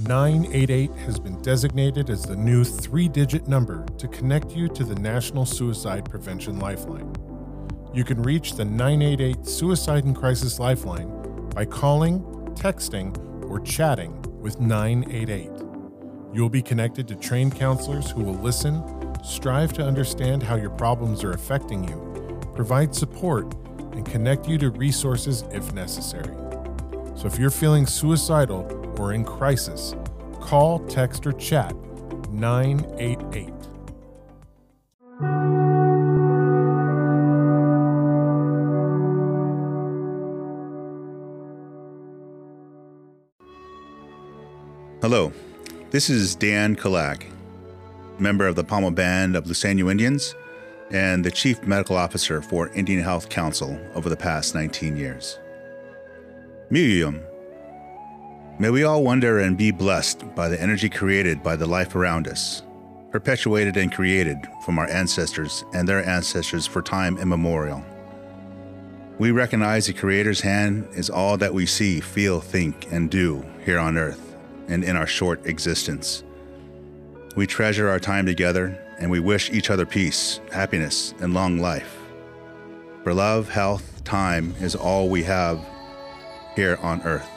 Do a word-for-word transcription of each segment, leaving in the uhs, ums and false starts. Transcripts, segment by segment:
nine eight eight has been designated as the new three-digit number to connect you to the National Suicide Prevention Lifeline. You can reach the nine eight eight Suicide and Crisis Lifeline by calling, texting, or chatting with nine eight eight. You'll be connected to trained counselors who will listen, strive to understand how your problems are affecting you, provide support, and connect you to resources if necessary. So if you're feeling suicidal or in crisis, call, text, or chat nine eight eight. Hello, this is Dan Kalak, member of the Pala Band of Mission Indians and the Chief Medical Officer for Indian Health Council over the past nineteen years. Miyum. May we all wonder and be blessed by the energy created by the life around us, perpetuated and created from our ancestors and their ancestors for time immemorial. We recognize the Creator's hand is all that we see, feel, think, and do here on earth and in our short existence. We treasure our time together and we wish each other peace, happiness, and long life. For love, health, time is all we have here on earth.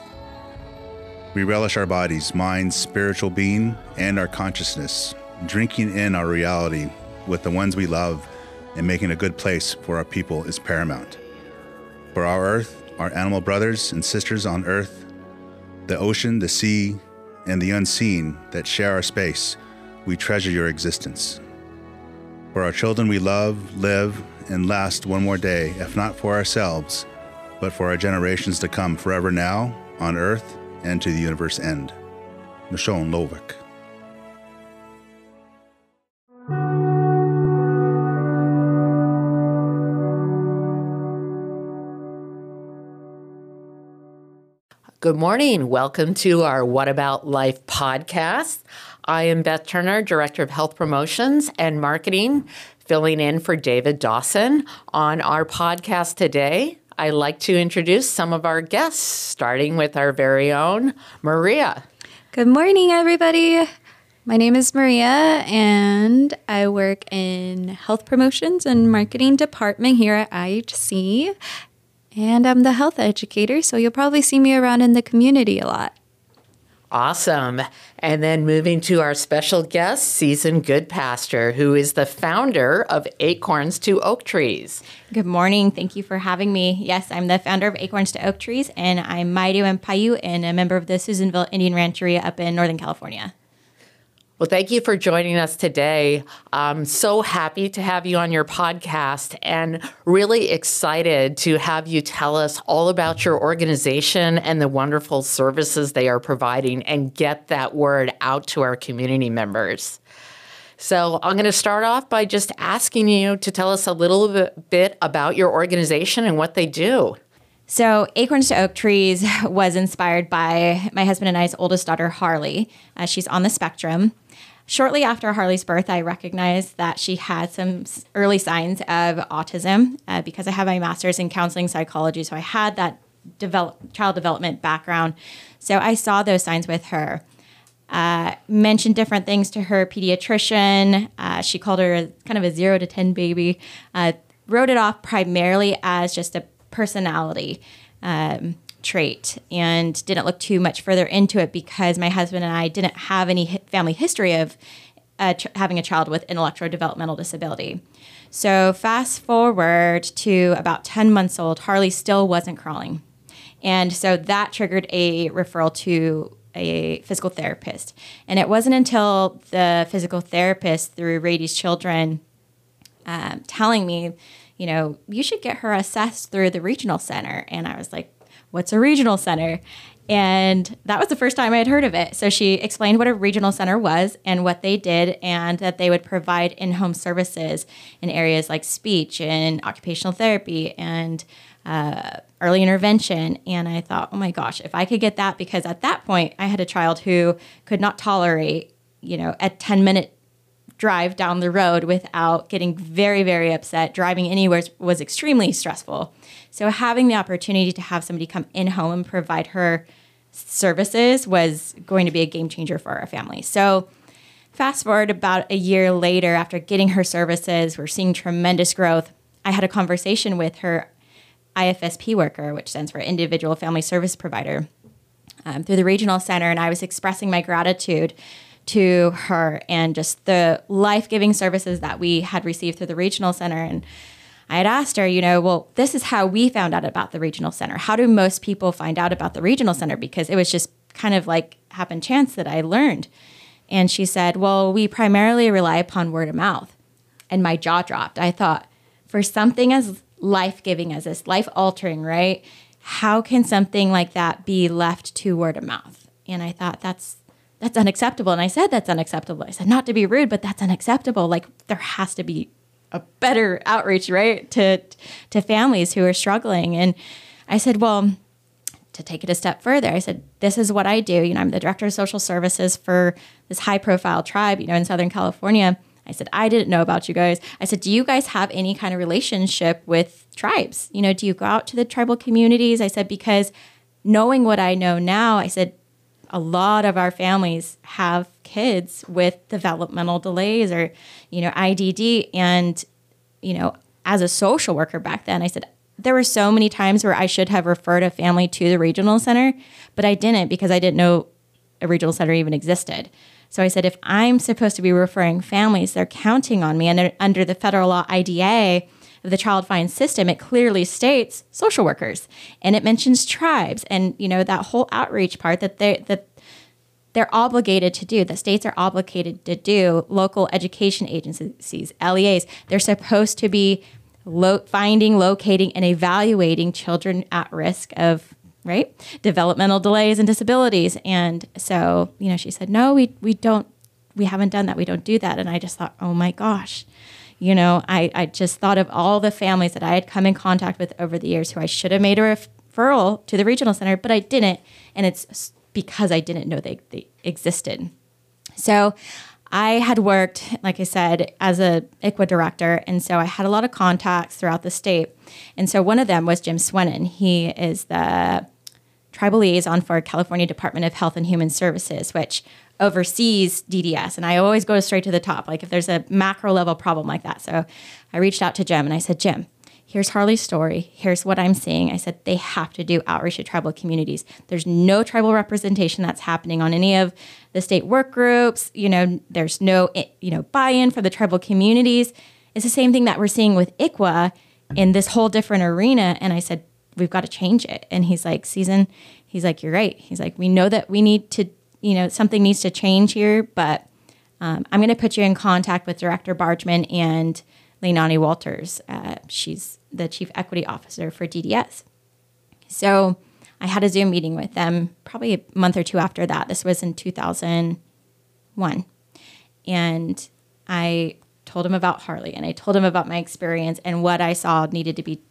We relish our bodies, minds, spiritual being, and our consciousness, drinking in our reality with the ones we love and making a good place for our people is paramount. For our earth, our animal brothers and sisters on earth, the ocean, the sea, and the unseen that share our space, we treasure your existence. For our children we love, live, and last one more day, if not for ourselves, but for our generations to come forever now, on earth, and to the universe end. Michonne Lovic. Good morning. Welcome to our What About Life podcast. I am Beth Turner, Director of Health Promotions and Marketing, filling in for David Dawson. On our podcast today, I'd like to introduce some of our guests, starting with our very own Maria. Good morning, everybody. My name is Maria, and I work in Health Promotions and Marketing Department here at I H C. And I'm the health educator, so you'll probably see me around in the community a lot. Awesome. And then moving to our special guest, Season Goodpasture, who is the founder of Acorns to Oak Trees. Good morning. Thank you for having me. Yes, I'm the founder of Acorns to Oak Trees, and I'm Maidu and Paiute, and a member of the Susanville Indian Rancheria up in Northern California. Well, thank you for joining us today. I'm so happy to have you on your podcast and really excited to have you tell us all about your organization and the wonderful services they are providing and get that word out to our community members. So I'm going to start off by just asking you to tell us a little bit about your organization and what they do. So Acorns to Oak Trees was inspired by my husband and I's oldest daughter, Harley. Uh, she's on the spectrum. Shortly after Harley's birth, I recognized that she had some early signs of autism uh, because I have my master's in counseling psychology. So I had that develop, child development background. So I saw those signs with her. Uh, mentioned different things to her pediatrician. Uh, she called her kind of a zero to ten baby. Uh, wrote it off primarily as just a personality um, trait and didn't look too much further into it because my husband and I didn't have any family history of uh, tr- having a child with intellectual developmental disability. So fast forward to about ten months old, Harley still wasn't crawling. And so that triggered a referral to a physical therapist. And it wasn't until the physical therapist through Rady's Children um, telling me, you know, you should get her assessed through the regional center. And I was like, what's a regional center? And that was the first time I had heard of it. So she explained what a regional center was and what they did and that they would provide in-home services in areas like speech and occupational therapy and uh, early intervention. And I thought, oh my gosh, if I could get that, because at that point I had a child who could not tolerate, you know, a ten minute drive down the road without getting very, very upset. Driving anywhere was extremely stressful. So having the opportunity to have somebody come in home and provide her services was going to be a game changer for our family. So fast forward about a year later, after getting her services, we're seeing tremendous growth. I had a conversation with her I F S P worker, which stands for Individual Family Service Provider, um, through the regional center, and I was expressing my gratitude to her and just the life-giving services that we had received through the regional center. And I had asked her, you know, well, this is how we found out about the regional center. How do most people find out about the regional center? Because it was just kind of like happen chance that I learned. And she said, well, we primarily rely upon word of mouth. And my jaw dropped. I thought, for something as life-giving as this, life-altering, right? How can something like that be left to word of mouth? And I thought, that's that's unacceptable. And I said, that's unacceptable. I said, not to be rude, but that's unacceptable. Like, there has to be a better outreach, right, to to families who are struggling. And I said, well, to take it a step further, I said, this is what I do. You know, I'm the director of social services for this high-profile tribe, you know, in Southern California. I said, I didn't know about you guys. I said, do you guys have any kind of relationship with tribes? You know, do you go out to the tribal communities? I said, because knowing what I know now, I said, a lot of our families have kids with developmental delays or, you know, I D D. And, you know, as a social worker back then, I said, there were so many times where I should have referred a family to the regional center, but I didn't because I didn't know a regional center even existed. So I said, if I'm supposed to be referring families, they're counting on me. And under the federal law I D A, the child find system, it clearly states social workers, and it mentions tribes, and you know that whole outreach part that they that they're obligated to do. The states are obligated to do. Local education agencies, L E As, they're supposed to be lo- finding, locating, and evaluating children at risk of right developmental delays and disabilities. And so you know, she said, no, we we don't, we haven't done that. We don't do that. And I just thought, oh my gosh. You know, I, I just thought of all the families that I had come in contact with over the years who I should have made a referral to the regional center, but I didn't. And it's because I didn't know they, they existed. So I had worked, like I said, as a I C W A director. And so I had a lot of contacts throughout the state. And so one of them was Jim Swenon. He is the tribal liaison for California Department of Health and Human Services, which oversees D D S. And I always go straight to the top, like if there's a macro level problem like that. So I reached out to Jim and I said, Jim, here's Harley's story. Here's what I'm seeing. I said, they have to do outreach to tribal communities. There's no tribal representation that's happening on any of the state work groups. You know, there's no, you know, buy-in for the tribal communities. It's the same thing that we're seeing with I C W A in this whole different arena. And I said, we've got to change it. And he's like, Season, he's like, you're right. He's like, we know that we need to, you know, something needs to change here, but um, I'm going to put you in contact with Director Bargeman and Leinani Walters. Uh, she's the Chief Equity Officer for D D S. So I had a Zoom meeting with them probably a month or two after that. This was in two thousand one. And I told him about Harley, and I told him about my experience and what I saw needed to be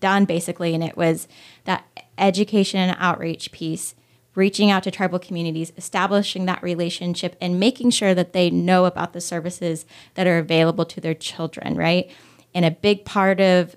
done, basically. And it was that education and outreach piece, reaching out to tribal communities, establishing that relationship, and making sure that they know about the services that are available to their children, right? And a big part of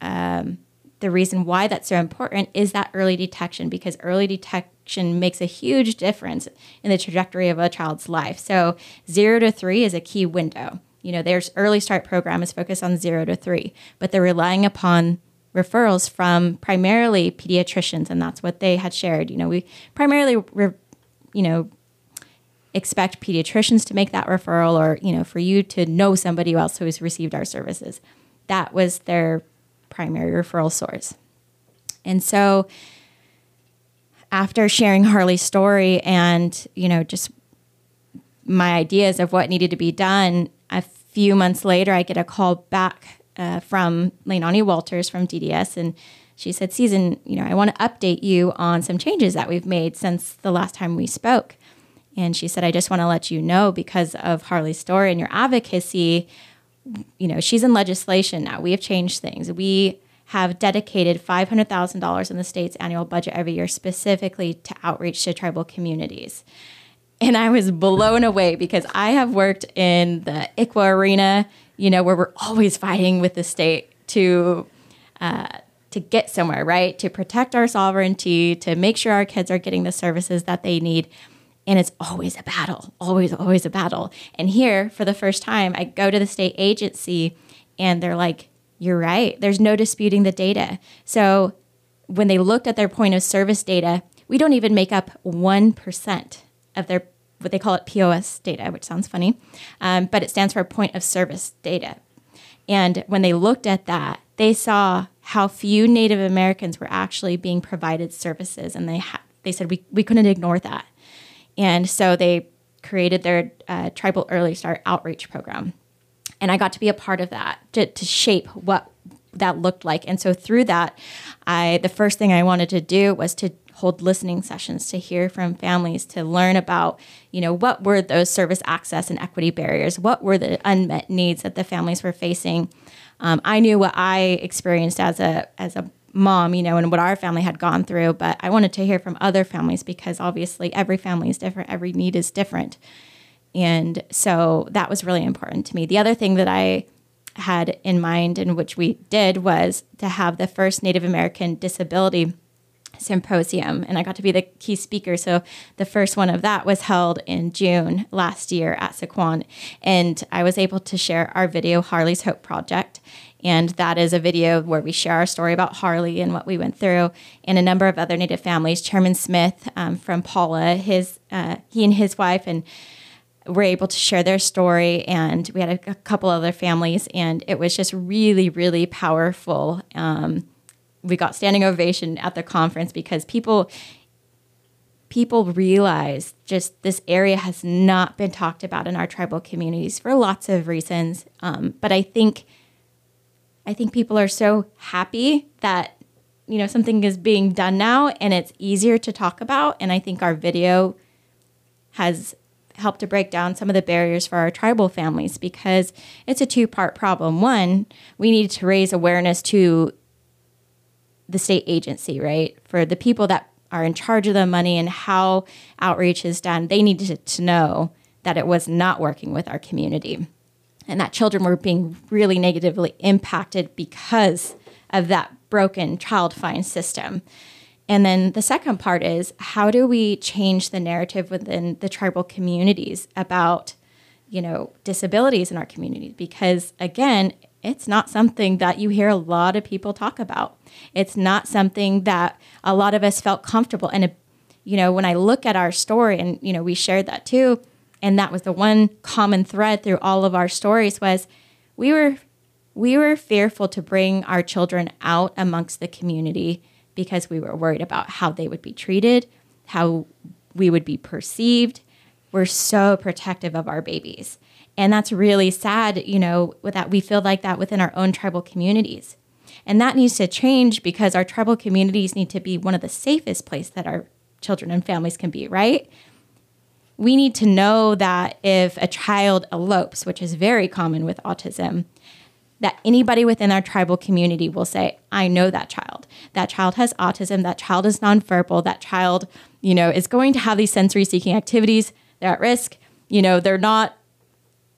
um, the reason why that's so important is that early detection, because early detection makes a huge difference in the trajectory of a child's life. So zero to three is a key window. You know, their early start program is focused on zero to three, but they're relying upon referrals from primarily pediatricians, and that's what they had shared. You know, we primarily, re, you know, expect pediatricians to make that referral, or, you know, for you to know somebody else who has received our services. That was their primary referral source. And so after sharing Harley's story and, you know, just my ideas of what needed to be done, a few months later, I get a call back Uh, from Leinani Walters from D D S, and she said, Season, you know, I want to update you on some changes that we've made since the last time we spoke. And she said, I just want to let you know, because of Harley's story and your advocacy, you know, she's in legislation now. We have changed things. We have dedicated five hundred thousand dollars in the state's annual budget every year specifically to outreach to tribal communities. And I was blown away, because I have worked in the I C W A arena, you know, where we're always fighting with the state to uh, to get somewhere, right? To protect our sovereignty, to make sure our kids are getting the services that they need. And it's always a battle, always, always a battle. And here, for the first time, I go to the state agency and they're like, you're right. There's no disputing the data. So when they looked at their point of service data, we don't even make up one percent of their, what they call it, P O S data, which sounds funny, um, but it stands for point of service data. And when they looked at that, they saw how few Native Americans were actually being provided services. And they ha- they said, we, we couldn't ignore that. And so they created their uh, Tribal Early Start Outreach Program. And I got to be a part of that, to, to shape what that looked like. And so through that, I the first thing I wanted to do was to hold listening sessions, to hear from families, to learn about, you know, what were those service access and equity barriers? What were the unmet needs that the families were facing? Um, I knew what I experienced as a as a mom, you know, and what our family had gone through, but I wanted to hear from other families because obviously every family is different, every need is different. And so that was really important to me. The other thing that I had in mind and which we did was to have the first Native American Disability Symposium, and I got to be the key speaker. So the first one of that was held in June last year at Sequan, and I was able to share our video, Harley's Hope Project, and that is a video where we share our story about Harley and what we went through, and a number of other Native families. Chairman Smith um, from Pala, his uh, he and his wife, and were able to share their story, and we had a, a couple other families, and it was just really, really powerful. Um, we got standing ovation at the conference because people people realize just this area has not been talked about in our tribal communities for lots of reasons. Um, but I think I think people are so happy that, you know, something is being done now and it's easier to talk about. And I think our video has helped to break down some of the barriers for our tribal families because it's a two-part problem. One, we need to raise awareness to the state agency, right? For the people that are in charge of the money and how outreach is done, they needed to know that it was not working with our community and that children were being really negatively impacted because of that broken child find system. And then the second part is, how do we change the narrative within the tribal communities about, you know, disabilities in our community? Because again, it's not something that you hear a lot of people talk about. It's not something that a lot of us felt comfortable. And, you know, when I look at our story and, you know, we shared that too, and that was the one common thread through all of our stories was we were we were fearful to bring our children out amongst the community because we were worried about how they would be treated, how we would be perceived. We're so protective of our babies. And that's really sad, you know, that we feel like that within our own tribal communities. And that needs to change because our tribal communities need to be one of the safest places that our children and families can be, right? We need to know that if a child elopes, which is very common with autism, that anybody within our tribal community will say, I know that child. That child has autism. That child is nonverbal. That child, you know, is going to have these sensory-seeking activities. They're at risk. You know, they're not,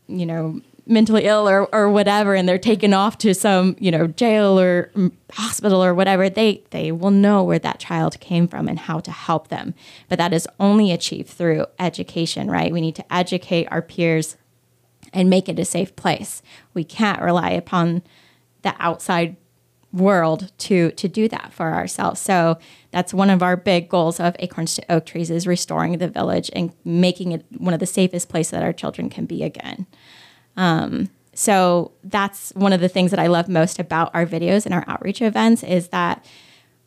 you know, mentally ill or, or whatever, and they're taken off to some, you know, jail or hospital or whatever, they, they will know where that child came from and how to help them. But that is only achieved through education, right? We need to educate our peers and make it a safe place. We can't rely upon the outside world to, to do that for ourselves. So that's one of our big goals of Acorns to Oak Trees is restoring the village and making it one of the safest places that our children can be again. Um, so that's one of the things that I love most about our videos and our outreach events is that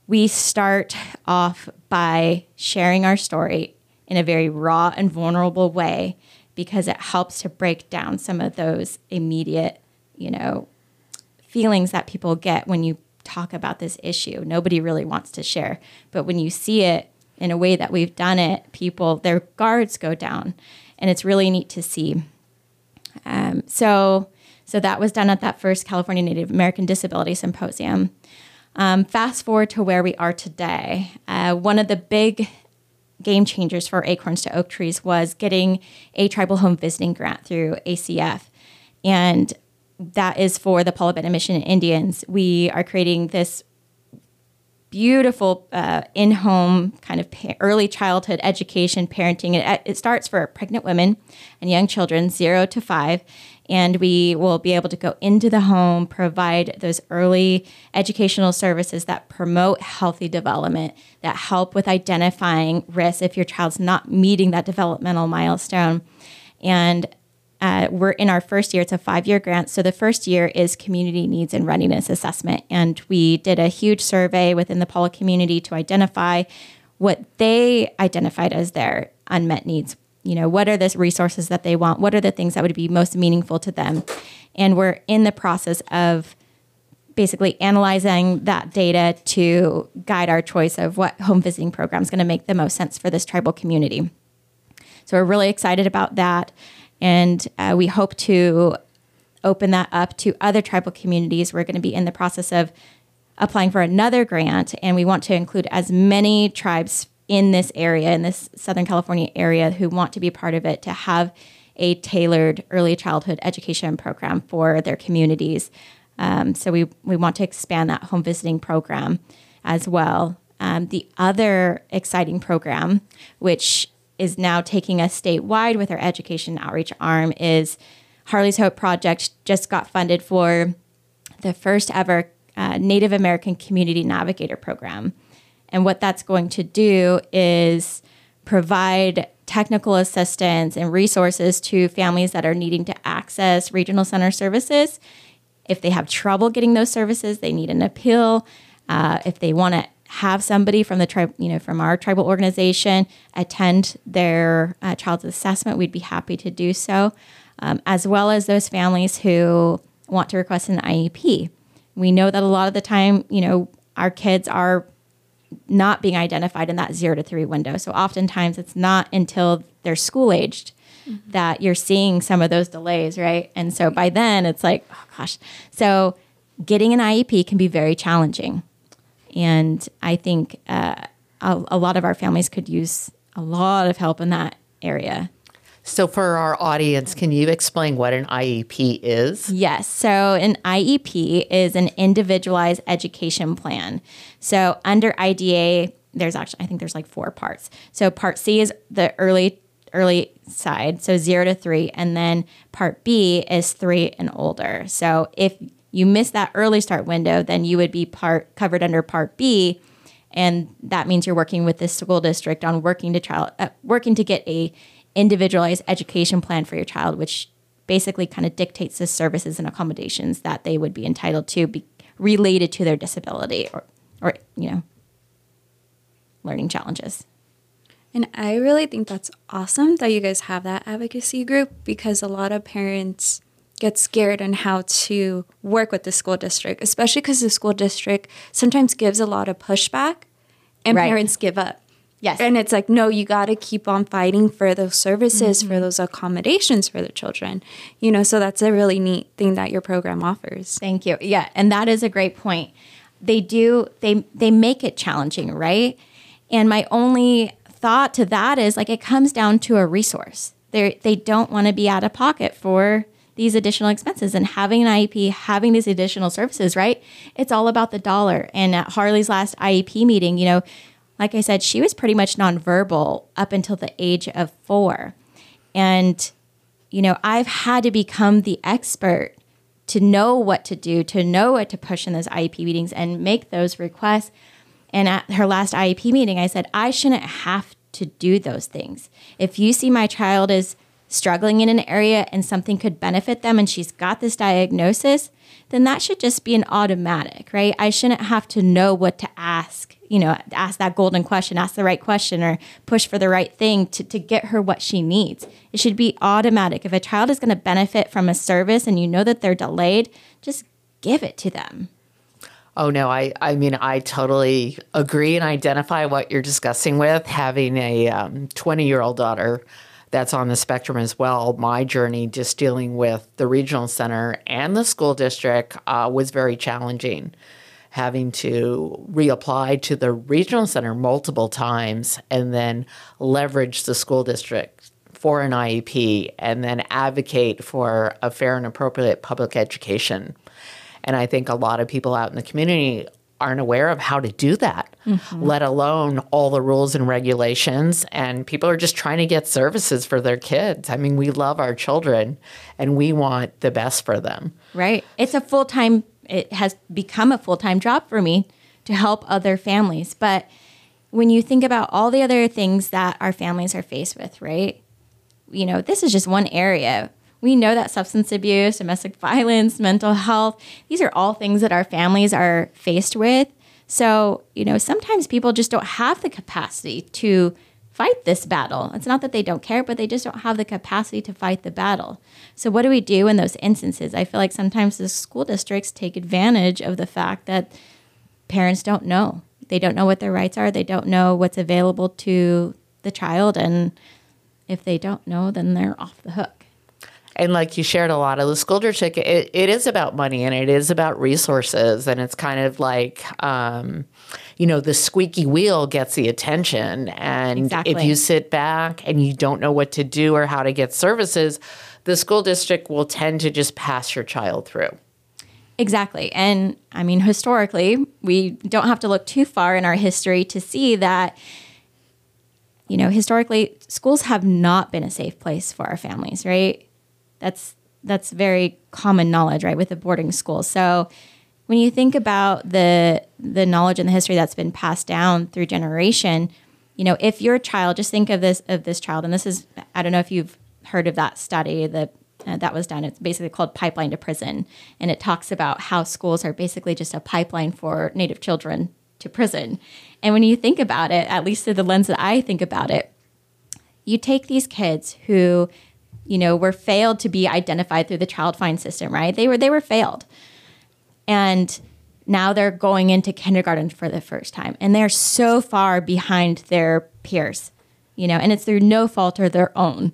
we start off by sharing our story in a very raw and vulnerable way because it helps to break down some of those immediate, you know, feelings that people get when you talk about this issue. Nobody really wants to share. But when you see it in a way that we've done it, people, their guards go down. And it's really neat to see. Um, so, so that was done at that first California Native American Disability Symposium. Um, fast forward to where we are today. Uh, one of the big game changers for Acorns to Oak Trees was getting a tribal home visiting grant through A C F. And that is for the Pala Band of Mission Indians. We are creating this beautiful uh, in-home kind of pa- early childhood education, parenting. It, it starts for pregnant women and young children, zero to five. And we will be able to go into the home, provide those early educational services that promote healthy development, that help with identifying risks if your child's not meeting that developmental milestone. And uh, we're in our first year. It's a five-year grant. So the first year is community needs and readiness assessment. And we did a huge survey within the Pala community to identify what they identified as their unmet needs. You know, what are the resources that they want? What are the things that would be most meaningful to them? And we're in the process of basically analyzing that data to guide our choice of what home visiting program is going to make the most sense for this tribal community. So we're really excited about that. And uh, we hope to open that up to other tribal communities. We're going to be in the process of applying for another grant, and we want to include as many tribes in this area, in this Southern California area, who want to be part of it, to have a tailored early childhood education program for their communities. Um, so we, we want to expand that home visiting program as well. Um, the other exciting program, which is now taking us statewide with our education outreach arm, is Harley's Hope Project just got funded for the first ever uh, Native American Community Navigator Program. And what that's going to do is provide technical assistance and resources to families that are needing to access regional center services. If they have trouble getting those services, they need an appeal. Uh, if they want to have somebody from the tribe, you know, from our tribal organization attend their uh, child's assessment, we'd be happy to do so, um, as well as those families who want to request an I E P. We know that a lot of the time, you know, our kids are not being identified in that zero to three window. So oftentimes it's not until they're school aged mm-hmm. that you're seeing some of those delays, right? And so by then it's like, oh gosh. So getting an I E P can be very challenging. And I think uh, a, a lot of our families could use a lot of help in that area. So for our audience, can you explain what an I E P is? Yes. So an I E P is an individualized education plan. So under I D A, there's actually, I think there's like four parts. So part C is the early early side, so zero to three. And then part B is three and older. So if you miss that early start window, then you would be part covered under part B. And that means you're working with the school district on working to child, uh, working to get a individualized education plan for your child, which basically kind of dictates the services and accommodations that they would be entitled to be related to their disability or, or, you know, learning challenges. And I really think that's awesome that you guys have that advocacy group, because a lot of parents get scared on how to work with the school district, especially because the school district sometimes gives a lot of pushback and right. parents give up. Yes. And it's like, no, you got to keep on fighting for those services, mm-hmm. for those accommodations for the children. You know, so that's a really neat thing that your program offers. Thank you. Yeah. And that is a great point. They do, they they make it challenging, right? And my only thought to that is like, it comes down to a resource. They they don't want to be out of pocket for these additional expenses, and having an I E P, having these additional services, right? It's all about the dollar. And at Harley's last I E P meeting, you know, like I said, she was pretty much nonverbal up until the age of four. And, you know, I've had to become the expert to know what to do, to know what to push in those I E P meetings and make those requests. And at her last I E P meeting, I said, I shouldn't have to do those things. If you see my child is struggling in an area and something could benefit them and she's got this diagnosis, then that should just be an automatic, right? I shouldn't have to know what to ask, you know, ask that golden question, ask the right question, or push for the right thing to, to get her what she needs. It should be automatic. If a child is going to benefit from a service and you know that they're delayed, just give it to them. Oh, no, I, I mean, I totally agree and identify what you're discussing with. Having a um, twenty-year-old daughter that's on the spectrum as well, my journey just dealing with the regional center and the school district uh, was very challenging. Having to reapply to the regional center multiple times and then leverage the school district for an I E P and then advocate for a fair and appropriate public education. And I think a lot of people out in the community aren't aware of how to do that, mm-hmm. let alone all the rules and regulations. And people are just trying to get services for their kids. I mean, we love our children and we want the best for them. Right. It's a full-time, it has become a full-time job for me to help other families. But when you think about all the other things that our families are faced with, right? You know, this is just one area. We know that substance abuse, domestic violence, mental health, these are all things that our families are faced with. So, you know, sometimes people just don't have the capacity to fight this battle. It's not that they don't care, but they just don't have the capacity to fight the battle. So what do we do in those instances? I feel like sometimes the school districts take advantage of the fact that parents don't know. They don't know what their rights are. They don't know what's available to the child. And if they don't know, then they're off the hook. And like you shared, a lot of the school district, it, it is about money and it is about resources. And it's kind of like, um, you know, the squeaky wheel gets the attention. And exactly. if you sit back and you don't know what to do or how to get services, the school district will tend to just pass your child through. Exactly. And I mean, historically, we don't have to look too far in our history to see that, you know, historically, schools have not been a safe place for our families, right? That's that's very common knowledge, right, with the boarding school. So when you think about the the knowledge and the history that's been passed down through generation, you know, if your child, just think of this of this child, and this is, I don't know if you've heard of that study that uh, that was done. It's basically called Pipeline to Prison, and it talks about how schools are basically just a pipeline for Native children to prison. And when you think about it, at least through the lens that I think about it, you take these kids who, you know, were failed to be identified through the child find system, right? They were they were failed. And now they're going into kindergarten for the first time. And they're so far behind their peers, you know, and it's through no fault or their own.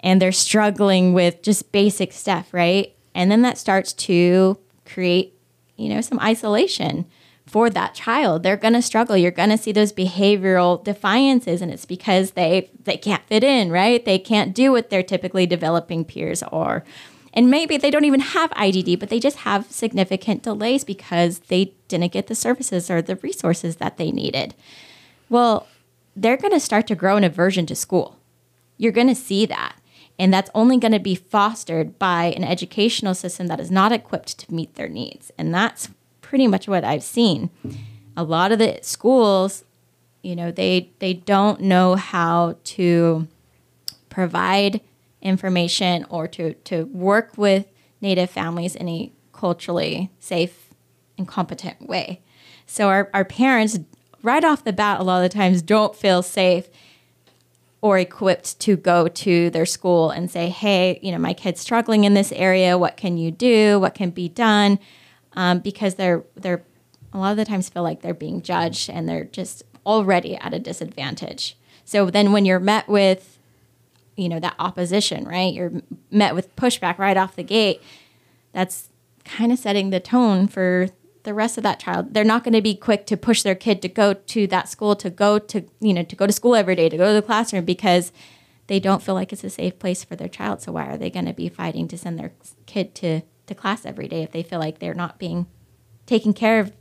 And they're struggling with just basic stuff, right? And then that starts to create, you know, some isolation for that child. They're going to struggle. You're going to see those behavioral defiances, and it's because they they can't fit in, right? They can't do what their typically developing peers are. And maybe they don't even have I D D, but they just have significant delays because they didn't get the services or the resources that they needed. Well, they're going to start to grow an aversion to school. You're going to see that. And that's only going to be fostered by an educational system that is not equipped to meet their needs. And that's pretty much what I've seen. A lot of the schools, you know, they they don't know how to provide information or to, to work with Native families in a culturally safe and competent way. So our, our parents, right off the bat, a lot of the times don't feel safe or equipped to go to their school and say, hey, you know, my kid's struggling in this area. What can you do? What can be done? Um, because they're they're a lot of the times feel like they're being judged and they're just already at a disadvantage. So then when you're met with, you know, that opposition, right? You're met with pushback right off the gate. That's kind of setting the tone for the rest of that child. They're not going to be quick to push their kid to go to that school, to go to, you know, to go to school every day, to go to the classroom, because they don't feel like it's a safe place for their child. So why are they going to be fighting to send their kid to to class every day if they feel like they're not being taken care of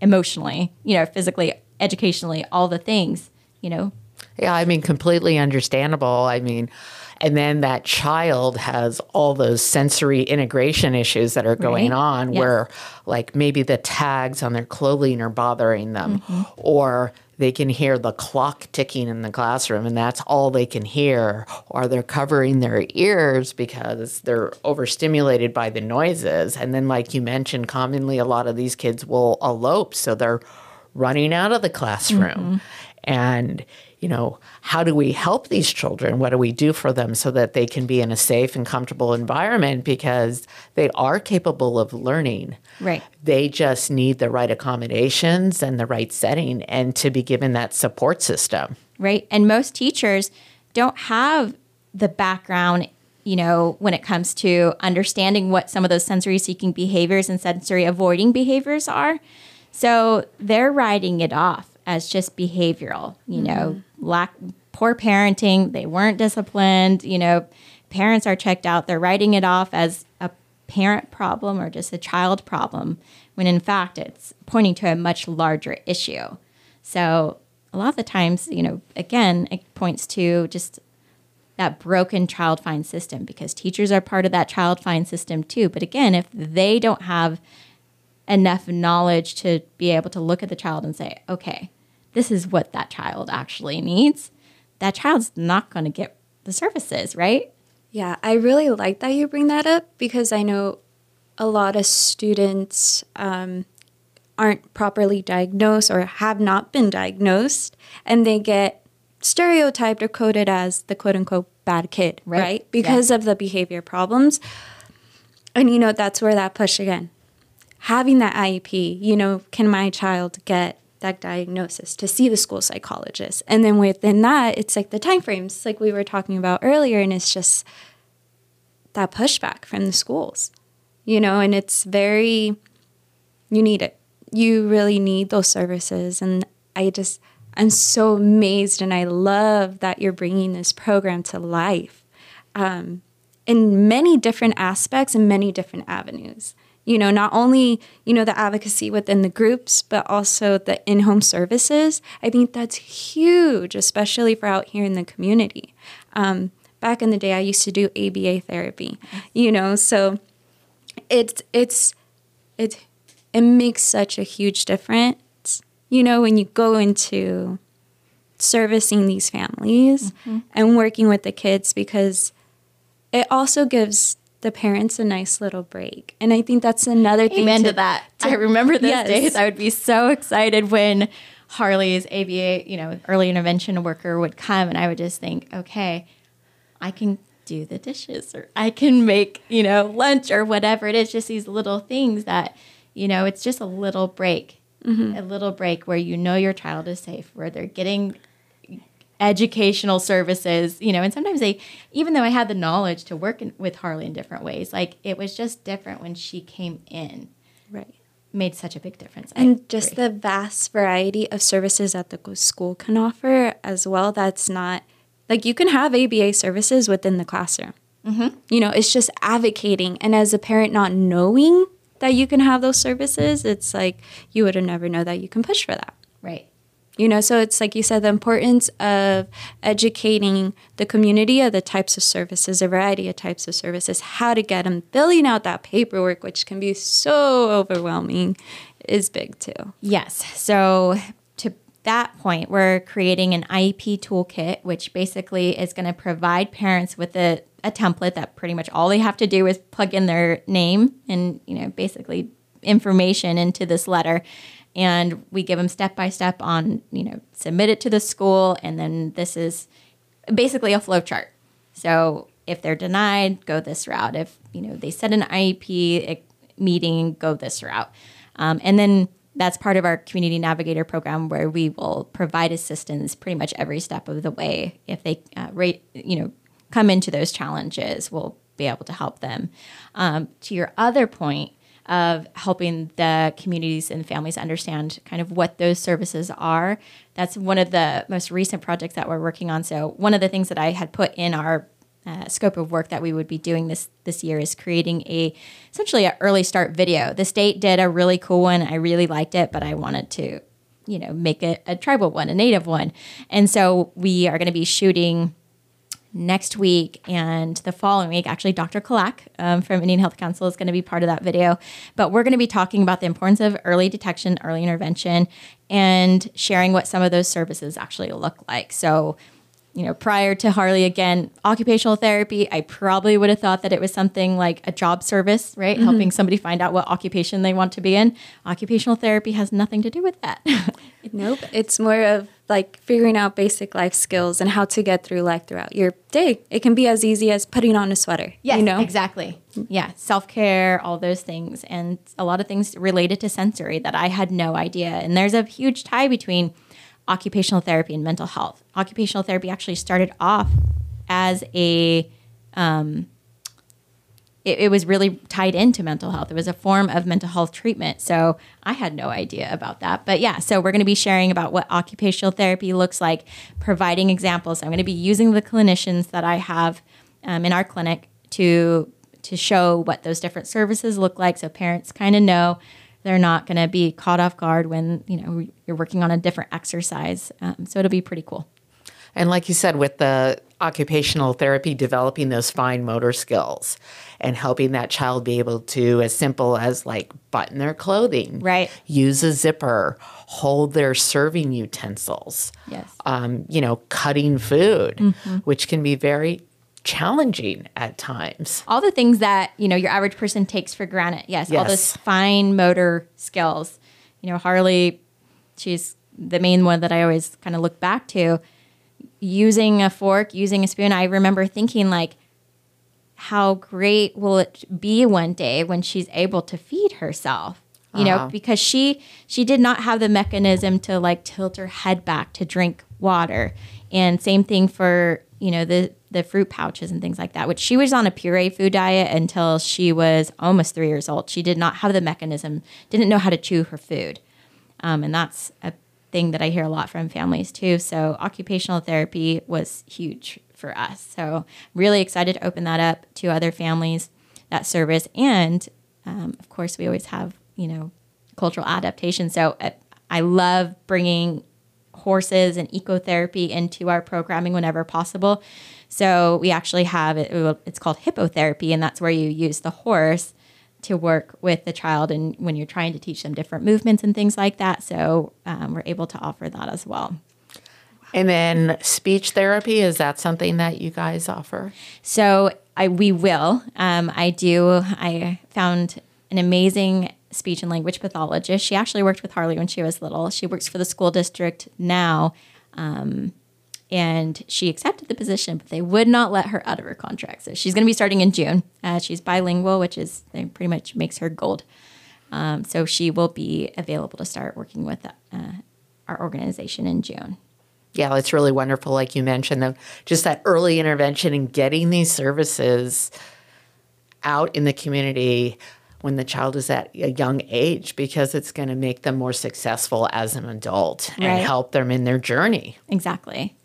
emotionally, you know, physically, educationally, all the things, you know? Yeah, I mean, completely understandable. I mean, and then that child has all those sensory integration issues that are going right? on yes. where like maybe the tags on their clothing are bothering them mm-hmm. or they can hear the clock ticking in the classroom and that's all they can hear, or they're covering their ears because they're overstimulated by the noises. And then like you mentioned, commonly a lot of these kids will elope, so they're running out of the classroom. Mm-hmm. And, you know, how do we help these children? What do we do for them so that they can be in a safe and comfortable environment, because they are capable of learning. Right. They just need the right accommodations and the right setting and to be given that support system. Right. And most teachers don't have the background, you know, when it comes to understanding what some of those sensory seeking behaviors and sensory avoiding behaviors are. So they're writing it off as just behavioral, you know, mm-hmm. lack, poor parenting, they weren't disciplined, you know, parents are checked out, they're writing it off as a parent problem or just a child problem, when in fact it's pointing to a much larger issue. So a lot of the times, you know, again, it points to just that broken child find system, because teachers are part of that child find system too. But again, if they don't have enough knowledge to be able to look at the child and say, okay, this is what that child actually needs, that child's not going to get the services, right? Yeah, I really like that you bring that up, because I know a lot of students um, aren't properly diagnosed or have not been diagnosed, and they get stereotyped or coded as the quote-unquote bad kid, right? right? Because yeah. of the behavior problems. And, you know, that's where that push again. Having that I E P, you know, can my child get that diagnosis, to see the school psychologist? And then within that, it's like the time frames, like we were talking about earlier, and it's just that pushback from the schools, you know, and it's very, you need it. You really need those services. And I just, I'm so amazed, and I love that you're bringing this program to life um, in many different aspects and many different avenues. You know, not only, you know, the advocacy within the groups, but also the in-home services. I think that's huge, especially for out here in the community. Um, back in the day, I used to do A B A therapy, you know, so it's, it's, it's, it makes such a huge difference, you know, when you go into servicing these families mm-hmm. and working with the kids, because it also gives the parents a nice little break. And I think that's another thing. Amen to, to that. To, I remember those yes. days. I would be so excited when Harley's A B A, you know, early intervention worker would come, and I would just think, okay, I can do the dishes, or I can make, you know, lunch or whatever it is, just these little things that, you know, it's just a little break, mm-hmm. a little break where you know your child is safe, where they're getting educational services, you know, and sometimes they, even though I had the knowledge to work in, with Harley in different ways, like it was just different when she came in. Right. Made such a big difference. And I just agree. The vast variety of services that the school can offer as well. That's not, like you can have A B A services within the classroom. Mm-hmm. You know, it's just advocating. And as a parent not knowing that you can have those services, it's like you would have never known that you can push for that. Right. You know, so it's like you said, the importance of educating the community of the types of services, a variety of types of services, how to get them, filling out that paperwork, which can be so overwhelming, is big too. Yes. So to that point, we're creating an I E P toolkit, which basically is going to provide parents with a, a template that pretty much all they have to do is plug in their name and, you know, basically information into this letter. And we give them step by step on, you know, submit it to the school. And then this is basically a flow chart. So if they're denied, go this route. If, you know, they set an I E P meeting, go this route. Um, and then that's part of our community navigator program, where we will provide assistance pretty much every step of the way. If they, uh, rate, you know, come into those challenges, we'll be able to help them. Um, to your other point, of helping the communities and families understand kind of what those services are. That's one of the most recent projects that we're working on. So one of the things that I had put in our uh, scope of work that we would be doing this this year is creating a essentially an early start video. The state did a really cool one. I really liked it, but I wanted to, you know, make it a tribal one, a native one. And so we are going to be shooting next week and the following week. Actually, Doctor Kalak um, from Indian Health Council is going to be part of that video. But we're going to be talking about the importance of early detection, early intervention, and sharing what some of those services actually look like. So, you know, prior to Harley, again, occupational therapy, I probably would have thought that it was something like a job service, right? Mm-hmm. Helping somebody find out what occupation they want to be in. Occupational therapy has nothing to do with that. Nope. It's more of like figuring out basic life skills and how to get through life throughout your day. It can be as easy as putting on a sweater. Yes, you know? Exactly. Yeah, self-care, all those things, and a lot of things related to sensory that I had no idea. And there's a huge tie between occupational therapy and mental health. Occupational therapy actually started off as a, um, it, it was really tied into mental health. It was a form of mental health treatment. So I had no idea about that. But yeah, so we're going to be sharing about what occupational therapy looks like, providing examples. I'm going to be using the clinicians that I have um, in our clinic to to show what those different services look like, so parents kind of know they're not going to be caught off guard when, you know, you're working on a different exercise. Um, so it'll be pretty cool. And like you said, with the occupational therapy, developing those fine motor skills and helping that child be able to, as simple as like button their clothing, right? Use a zipper, hold their serving utensils, yes. um, you know, cutting food, mm-hmm. which can be very challenging at times. All the things that, you know, your average person takes for granted. Yes, yes. All those fine motor skills. You know, Harley, she's the main one that I always kind of look back to. Using a fork, using a spoon, I remember thinking like, how great will it be one day when she's able to feed herself? You uh-huh. know, because she she did not have the mechanism to like tilt her head back to drink water. And same thing for, you know, the the fruit pouches and things like that, which she was on a puree food diet until she was almost three years old. She did not have the mechanism, didn't know how to chew her food. Um, and that's a thing that I hear a lot from families too. So occupational therapy was huge for us. So really excited to open that up to other families, that service. And um, of course, we always have, you know, cultural adaptation. So uh, I love bringing horses and ecotherapy into our programming whenever possible. So we actually have, it, it's called hippotherapy, and that's where you use the horse to work with the child and when you're trying to teach them different movements and things like that. So um, we're able to offer that as well. And then speech therapy, is that something that you guys offer? So I, we will. Um, I do. I found an amazing speech and language pathologist. She actually worked with Harley when she was little. She works for the school district now. Um, and she accepted the position, but they would not let her out of her contract. So she's going to be starting in June. Uh, she's bilingual, which is pretty much makes her gold. Um, so she will be available to start working with uh, our organization in June. Yeah, it's really wonderful. Like you mentioned, the, just that early intervention and getting these services out in the community when the child is at a young age, because it's going to make them more successful as an adult, right, and help them in their journey. Exactly.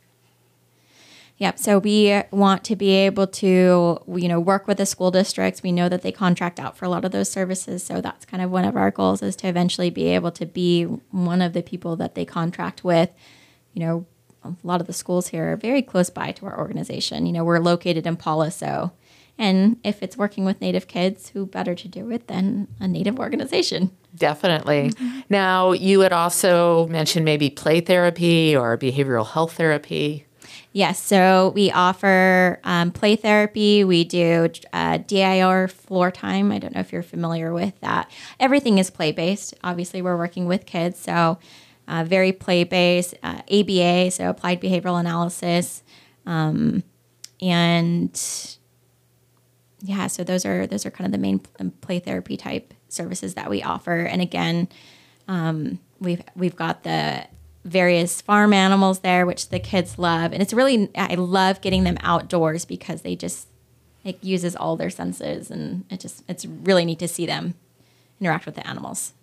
Yep. So we want to be able to, you know, work with the school districts. We know that they contract out for a lot of those services. So that's kind of one of our goals, is to eventually be able to be one of the people that they contract with. You know, a lot of the schools here are very close by to our organization. You know, we're located in Pala, so. And if it's working with Native kids, who better to do it than a Native organization? Definitely. Mm-hmm. Now, you had also mentioned maybe play therapy or behavioral health therapy. Yes, so we offer um, play therapy. We do uh, D I R Floortime. I don't know if you're familiar with that. Everything is play-based. Obviously, we're working with kids, so uh, very play-based. Uh, A B A, so Applied Behavioral Analysis. Um, and yeah, so those are those are kind of the main play therapy type services that we offer. And again, um, we've we've got the various farm animals there, which the kids love. And it's really, I love getting them outdoors because they just, it uses all their senses, and it just, it's really neat to see them interact with the animals.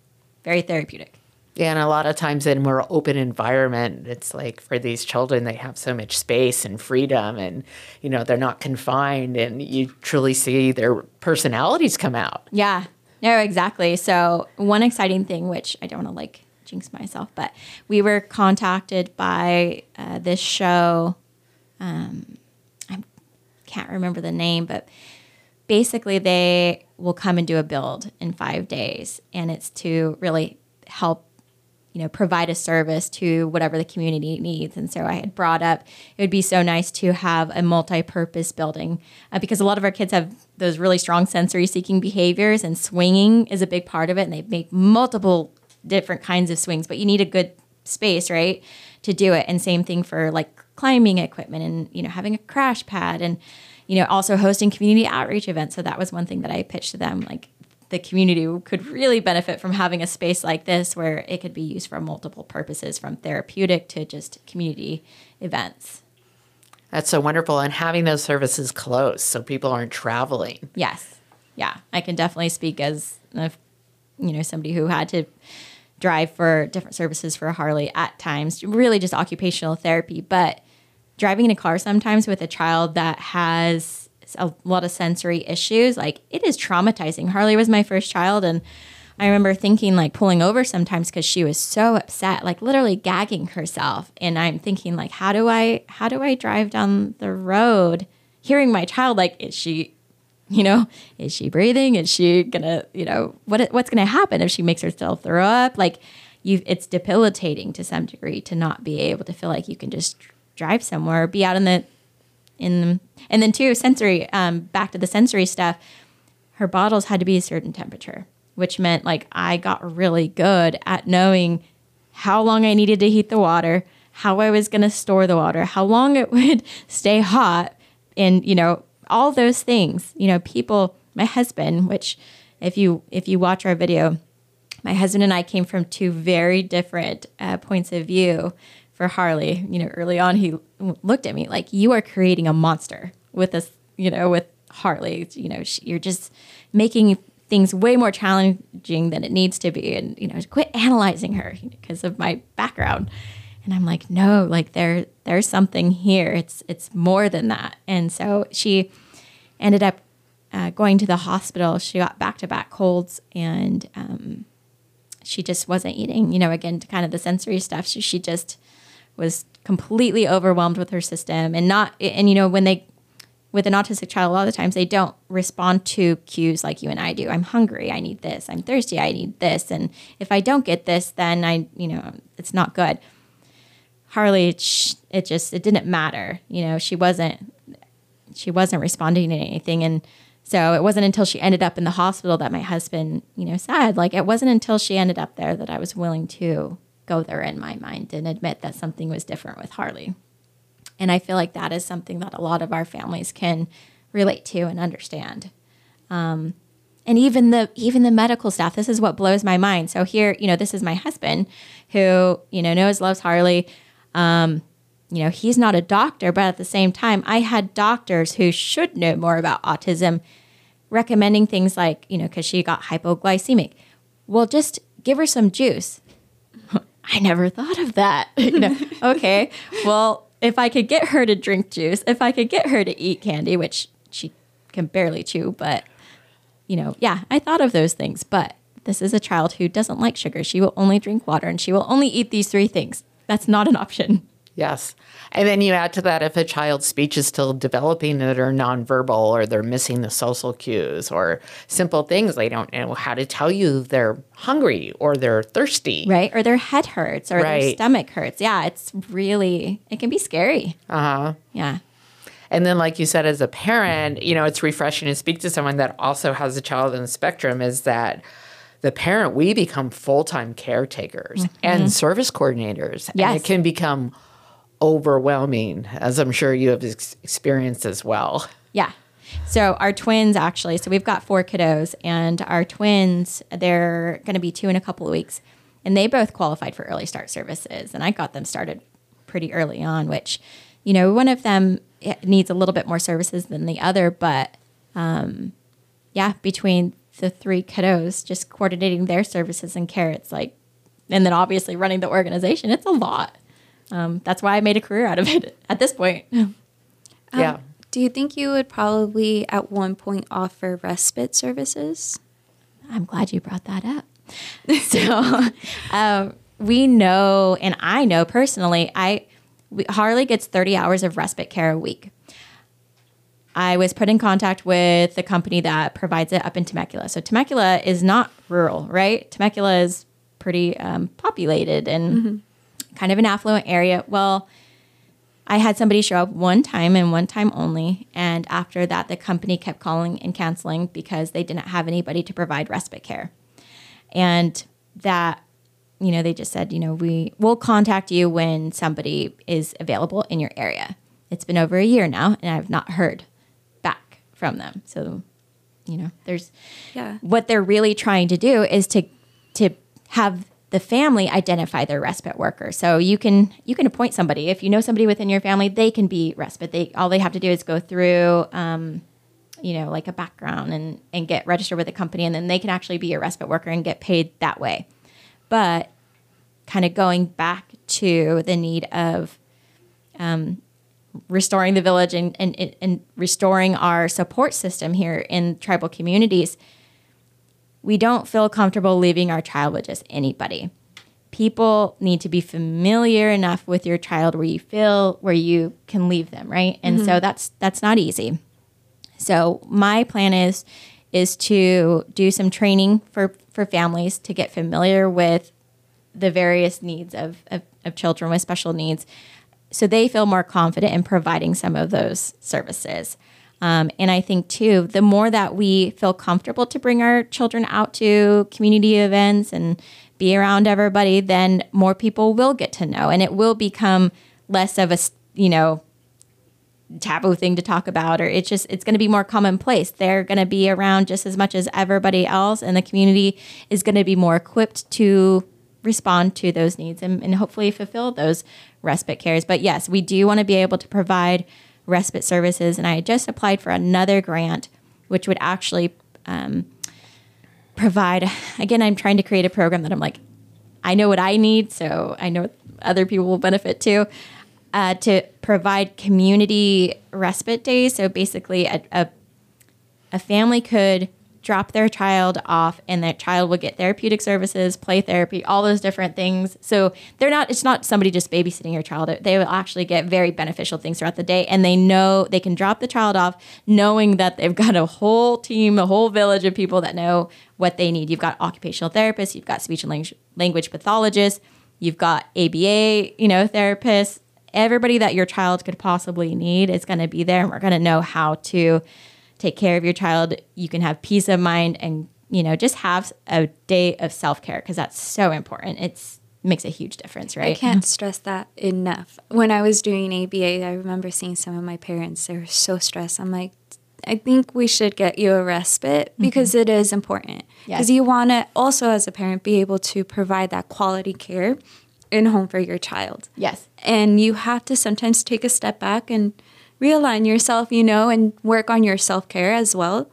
Very therapeutic. Yeah, and a lot of times in a more open environment, it's like for these children, they have so much space and freedom, and, you know, they're not confined, and you truly see their personalities come out. Yeah, no, exactly. So one exciting thing, which I don't want to like jinx myself, but we were contacted by uh, this show. Um, I can't remember the name, but basically they will come and do a build in five days, and it's to really help, you know, provide a service to whatever the community needs. And so I had brought up, it would be so nice to have a multi-purpose building uh, because a lot of our kids have those really strong sensory seeking behaviors, and swinging is a big part of it. And they make multiple different kinds of swings, but you need a good space, right, to do it. And same thing for like climbing equipment and, you know, having a crash pad, and, you know, also hosting community outreach events. So that was one thing that I pitched to them, like the community could really benefit from having a space like this where it could be used for multiple purposes, from therapeutic to just community events. That's so wonderful. And having those services close so people aren't traveling. Yes. Yeah. I can definitely speak as, a, you know, somebody who had to drive for different services for Harley at times, really just occupational therapy. But driving in a car sometimes with a child that has a lot of sensory issues, like it is traumatizing. Harley was my first child, and I remember thinking, like, pulling over sometimes because she was so upset, like literally gagging herself. And I'm thinking, like, how do I how do I drive down the road hearing my child, like, is she, you know, is she breathing? Is she gonna, you know, what what's gonna happen if she makes herself throw up? Like, you, it's debilitating to some degree to not be able to feel like you can just drive somewhere, be out in the in the, and then too sensory. Um, back to the sensory stuff. Her bottles had to be a certain temperature, which meant, like, I got really good at knowing how long I needed to heat the water, how I was going to store the water, how long it would stay hot, and, you know, all those things. You know, people, my husband, which if you if you watch our video, my husband and I came from two very different uh, points of view for Harley. You know, early on, he looked at me like, you are creating a monster with us, you know, with Harley. You know, she, you're just making things way more challenging than it needs to be, and, you know, quit analyzing her because of my background. And I'm like, no, like there there's something here. It's it's more than that. And so she ended up uh, going to the hospital. She got back to back colds, and um, she just wasn't eating. You know, again, to kind of the sensory stuff. She she just was completely overwhelmed with her system, and not and you know when they. With an autistic child, a lot of the times they don't respond to cues like you and I do. I'm hungry, I need this. I'm thirsty, I need this. And if I don't get this, then I, you know, it's not good. Harley, it just, it didn't matter. You know, she wasn't, she wasn't responding to anything. And so it wasn't until she ended up in the hospital that my husband, you know, said, like, it wasn't until she ended up there that I was willing to go there in my mind and admit that something was different with Harley. And I feel like that is something that a lot of our families can relate to and understand. Um, and even the even the medical staff, this is what blows my mind. So here, you know, this is my husband who, you know, knows, loves Harley. Um, you know, he's not a doctor, but at the same time, I had doctors who should know more about autism recommending things like, you know, because she got hypoglycemic. Well, just give her some juice. I never thought of that. You know, okay, well, if I could get her to drink juice, if I could get her to eat candy, which she can barely chew, but, you know, yeah, I thought of those things. But this is a child who doesn't like sugar. She will only drink water, and she will only eat these three things. That's not an option. Yes. And then you add to that, if a child's speech is still developing and they're nonverbal, or they're missing the social cues, or simple things, they don't know how to tell you they're hungry or they're thirsty. Right. Or their head hurts or right. their stomach hurts. Yeah. It's really, it can be scary. Uh-huh. Yeah. And then, like you said, as a parent, you know, it's refreshing to speak to someone that also has a child on the spectrum, is that the parent, we become full-time caretakers mm-hmm. and service coordinators. Yes. And it can become overwhelming, as I'm sure you have ex- experienced as well. Yeah. So our twins, actually, so we've got four kiddos, and our twins, they're going to be two in a couple of weeks, and they both qualified for early start services, and I got them started pretty early on, which, you know, one of them needs a little bit more services than the other, but um, yeah, between the three kiddos, just coordinating their services and care, it's like, and then obviously running the organization, it's a lot. Um, that's why I made a career out of it at this point. Um, yeah. Do you think you would probably at one point offer respite services? I'm glad you brought that up. So um, we know, and I know personally, I we, Harley gets thirty hours of respite care a week. I was put in contact with the company that provides it up in Temecula. So Temecula is not rural, right? Temecula is pretty um, populated and mm-hmm. kind of an affluent area. Well, I had somebody show up one time and one time only. And after that, the company kept calling and canceling because they didn't have anybody to provide respite care. And that, you know, they just said, you know, we will contact you when somebody is available in your area. It's been over a year now, and I've not heard back from them. So, you know, there's yeah. what they're really trying to do is to to have the family identify their respite worker. So you can you can appoint somebody. If you know somebody within your family, they can be respite. They all they have to do is go through, um, you know, like a background and, and get registered with a company, and then they can actually be a respite worker and get paid that way. But kind of going back to the need of um, restoring the village and, and, and restoring our support system here in tribal communities, we don't feel comfortable leaving our child with just anybody. People need to be familiar enough with your child where you feel where you can leave them, right? And mm-hmm. so that's that's not easy. So my plan is is to do some training for, for families to get familiar with the various needs of, of, of children with special needs so they feel more confident in providing some of those services. Um, and I think, too, the more that we feel comfortable to bring our children out to community events and be around everybody, then more people will get to know. And it will become less of a, you know, taboo thing to talk about, or it's just, it's going to be more commonplace. They're going to be around just as much as everybody else, and the community is going to be more equipped to respond to those needs and, and hopefully fulfill those respite cares. But yes, we do want to be able to provide respite services. And I just applied for another grant, which would actually um, provide, again, I'm trying to create a program that I'm like, I know what I need, so I know other people will benefit too, uh, to provide community respite days. So basically a, a, a family could drop their child off and that child will get therapeutic services, play therapy, all those different things. So they're not, it's not somebody just babysitting your child. They will actually get very beneficial things throughout the day. And they know they can drop the child off knowing that they've got a whole team, a whole village of people that know what they need. You've got occupational therapists, you've got speech and language, language pathologists, you've got A B A, you know, therapists, everybody that your child could possibly need is going to be there. And we're going to know how to take care of your child. You can have peace of mind and, you know, just have a day of self-care because that's so important. It's makes a huge difference, right? I can't stress that enough. When I was doing A B A, I remember seeing some of my parents. They were so stressed. I'm like, I think we should get you a respite because mm-hmm. it is important. Because yes. you want to also, as a parent, be able to provide that quality care in home for your child. Yes. And you have to sometimes take a step back and realign yourself, you know, and work on your self-care as well.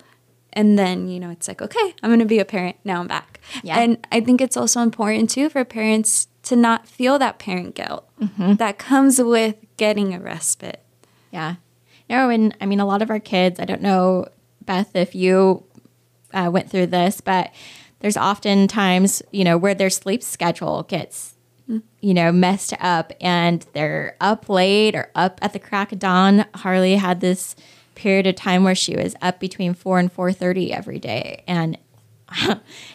And then, you know, it's like, okay, I'm going to be a parent. Now I'm back. Yeah. And I think it's also important, too, for parents to not feel that parent guilt mm-hmm. that comes with getting a respite. Yeah. You know, and I mean, a lot of our kids, I don't know, Beth, if you uh, went through this, but there's often times, you know, where their sleep schedule gets you know, messed up and they're up late or up at the crack of dawn. Harley had this period of time where she was up between four and four thirty every day. And,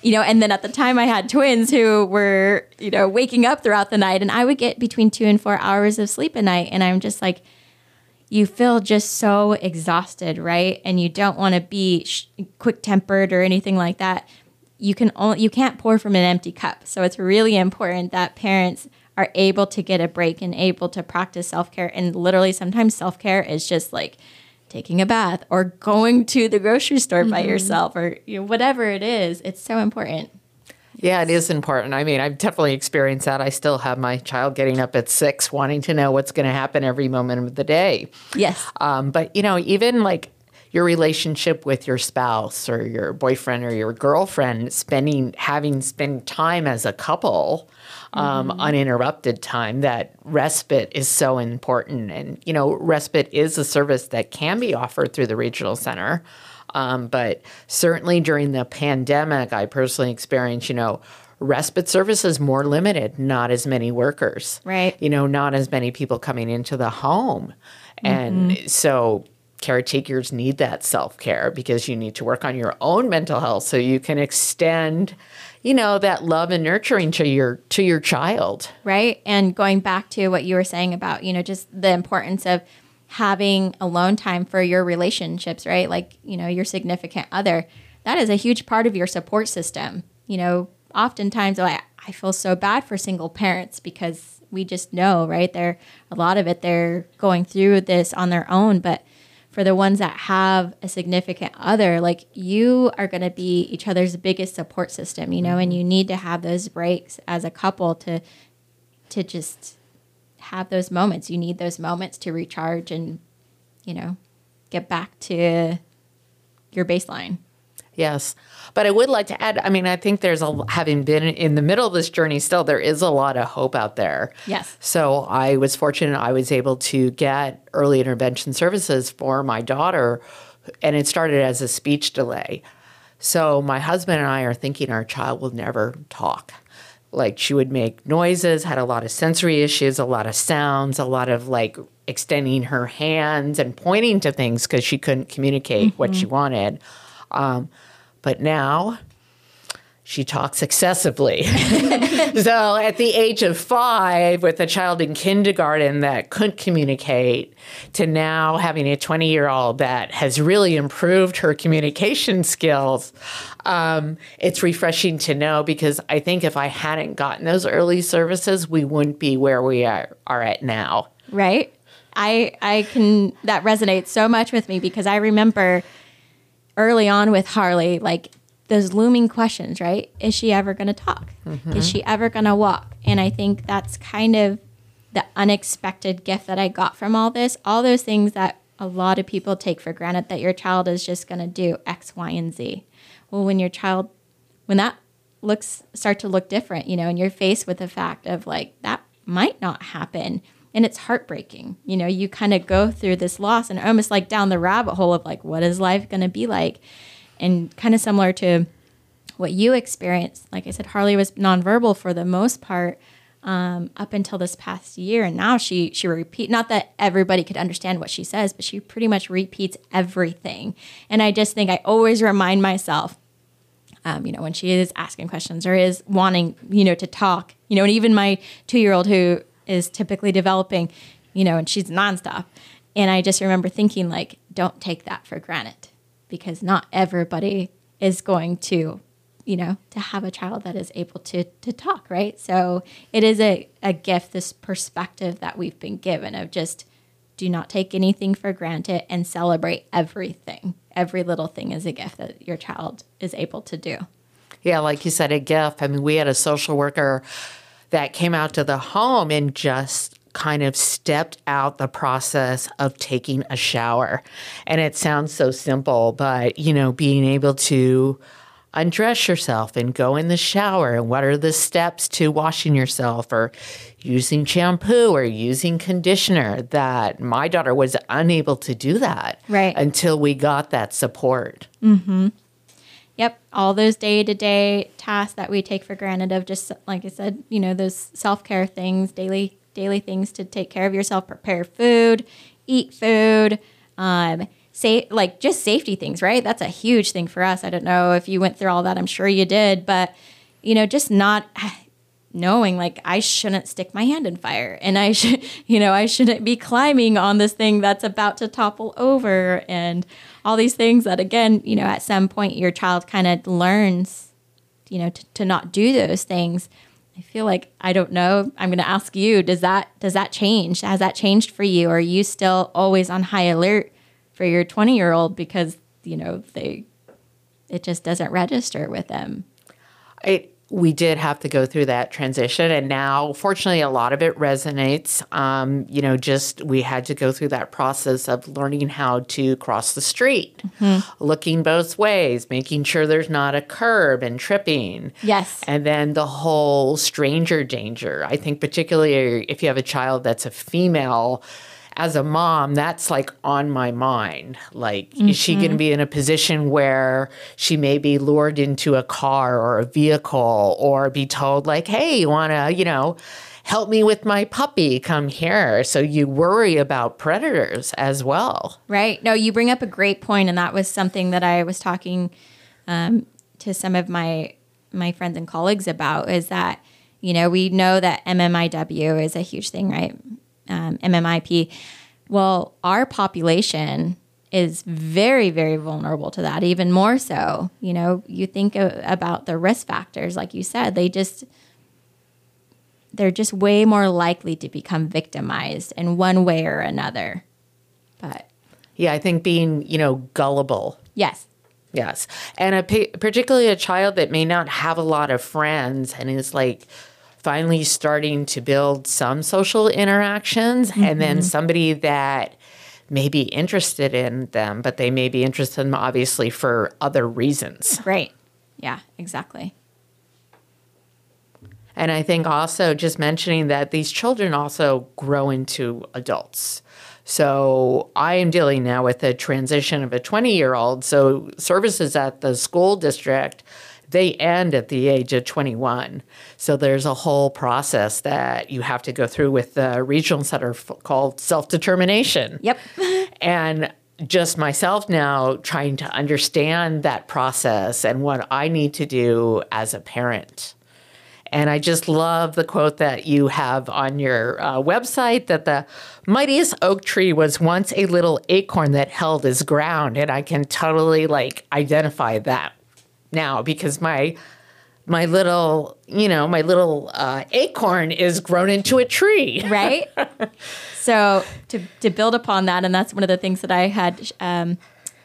you know, and then at the time I had twins who were, you know, waking up throughout the night, and I would get between two and four hours of sleep a night. And I'm just like, you feel just so exhausted, right? And you don't want to be sh- quick-tempered or anything like that. You can only, you can't pour from an empty cup. So it's really important that parents are able to get a break and able to practice self-care. And literally sometimes self-care is just like taking a bath or going to the grocery store mm-hmm. by yourself or you know, whatever it is. It's so important. Yeah, it is important. I mean, I've definitely experienced that. I still have my child getting up at six, wanting to know what's going to happen every moment of the day. Yes. Um, but, you know, even like your relationship with your spouse or your boyfriend or your girlfriend, spending having spent time as a couple, um, mm-hmm. uninterrupted time, that respite is so important. And, you know, respite is a service that can be offered through the regional center. Um, but certainly during the pandemic, I personally experienced, you know, respite services more limited, not as many workers. Right. You know, not as many people coming into the home. And mm-hmm. so caretakers need that self-care because you need to work on your own mental health so you can extend, you know, that love and nurturing to your to your child. Right. And going back to what you were saying about, you know, just the importance of having alone time for your relationships, right? Like, you know, your significant other. That is a huge part of your support system. You know, oftentimes I, I feel so bad for single parents because we just know, right? They're a lot of it, they're going through this on their own, but for the ones that have a significant other, like you are going to be each other's biggest support system, you know, and you need to have those breaks as a couple to to just have those moments. You need those moments to recharge and, you know, get back to your baseline. Yes. But I would like to add, I mean, I think there's a, having been in the middle of this journey still, there is a lot of hope out there. Yes. So I was fortunate. I was able to get early intervention services for my daughter, and it started as a speech delay. So my husband and I are thinking our child will never talk. Like, she would make noises, had a lot of sensory issues, a lot of sounds, a lot of like extending her hands and pointing to things because she couldn't communicate mm-hmm. what she wanted. Um, but now she talks excessively. So at the age of five, with a child in kindergarten that couldn't communicate, to now having a twenty-year-old that has really improved her communication skills, um, it's refreshing to know, because I think if I hadn't gotten those early services, we wouldn't be where we are, are at now. Right. I I can, that resonates so much with me, because I remember early on with Harley, like those looming questions, right? Is she ever going to talk? Mm-hmm. Is she ever going to walk? And I think that's kind of the unexpected gift that I got from all this. All those things that a lot of people take for granted, that your child is just going to do X, Y, and Z. Well, when your child, when that looks, start to look different, you know, and you're faced with the fact of like, that might not happen. And it's heartbreaking. You know, you kind of go through this loss and almost like down the rabbit hole of like, what is life going to be like? And kind of similar to what you experienced. Like I said, Harley was nonverbal for the most part um, up until this past year. And now she she repeat, not that everybody could understand what she says, but she pretty much repeats everything. And I just think I always remind myself, Um, you know, when she is asking questions or is wanting, you know, to talk, you know, and even my two-year-old who is typically developing, you know, and she's nonstop. And I just remember thinking, like, don't take that for granted, because not everybody is going to, you know, to have a child that is able to to talk, right? So it is a, a gift, this perspective that we've been given of just do not take anything for granted and celebrate everything. Every little thing is a gift that your child is able to do. Yeah, like you said, a gift. I mean, we had a social worker that came out to the home and just kind of stepped out the process of taking a shower. And it sounds so simple, but, you know, being able to undress yourself and go in the shower, and what are the steps to washing yourself or using shampoo or using conditioner, that my daughter was unable to do that right until we got that support. Mm-hmm. Yep. All those day-to-day tasks that we take for granted of just, like I said, you know, those self-care things, daily, daily things to take care of yourself, prepare food, eat food, um, say, like just safety things, right? That's a huge thing for us. I don't know if you went through all that. I'm sure you did. But, you know, just not knowing, like, I shouldn't stick my hand in fire, and I should, you know, I shouldn't be climbing on this thing that's about to topple over, and all these things that, again, you know, at some point your child kind of learns, you know, to, to not do those things. I feel like, I don't know, I'm going to ask you, does that, does that change? Has that changed for you? Or are you still always on high alert for your twenty year old because, you know, they, it just doesn't register with them? I, We did have to go through that transition, and now, fortunately, a lot of it resonates. Um, you know, just we had to go through that process of learning how to cross the street, mm-hmm. looking both ways, making sure there's not a curb and tripping. Yes. And then the whole stranger danger. I think particularly if you have a child that's a female, as a mom, that's like on my mind. Like, mm-hmm. is she going to be in a position where she may be lured into a car or a vehicle, or be told like, hey, you want to, you know, help me with my puppy, come here. So you worry about predators as well. Right. No, you bring up a great point, and that was something that I was talking um, to some of my, my friends and colleagues about, is that, you know, we know that M M I W is a huge thing, right? Um, M M I P. Well, our population is very, very vulnerable to that, even more so. You know, you think of, about the risk factors, like you said, they just, they're just way more likely to become victimized in one way or another. But yeah, I think being, you know, gullible. Yes. Yes. And a, particularly a child that may not have a lot of friends and is like, finally starting to build some social interactions, mm-hmm. and then somebody that may be interested in them, but they may be interested in them obviously for other reasons. Right. Yeah, exactly. And I think also just mentioning that these children also grow into adults. So I am dealing now with the transition of a twenty-year-old. So services at the school district, they end at the age of twenty-one. So there's a whole process that you have to go through with the regional center called self-determination. Yep. And just myself now trying to understand that process and what I need to do as a parent. And I just love the quote that you have on your uh, website, that the mightiest oak tree was once a little acorn that held his ground. And I can totally like identify that now, because my my little, you know, my little uh, acorn is grown into a tree. Right. So to, to build upon that, and that's one of the things that I had um,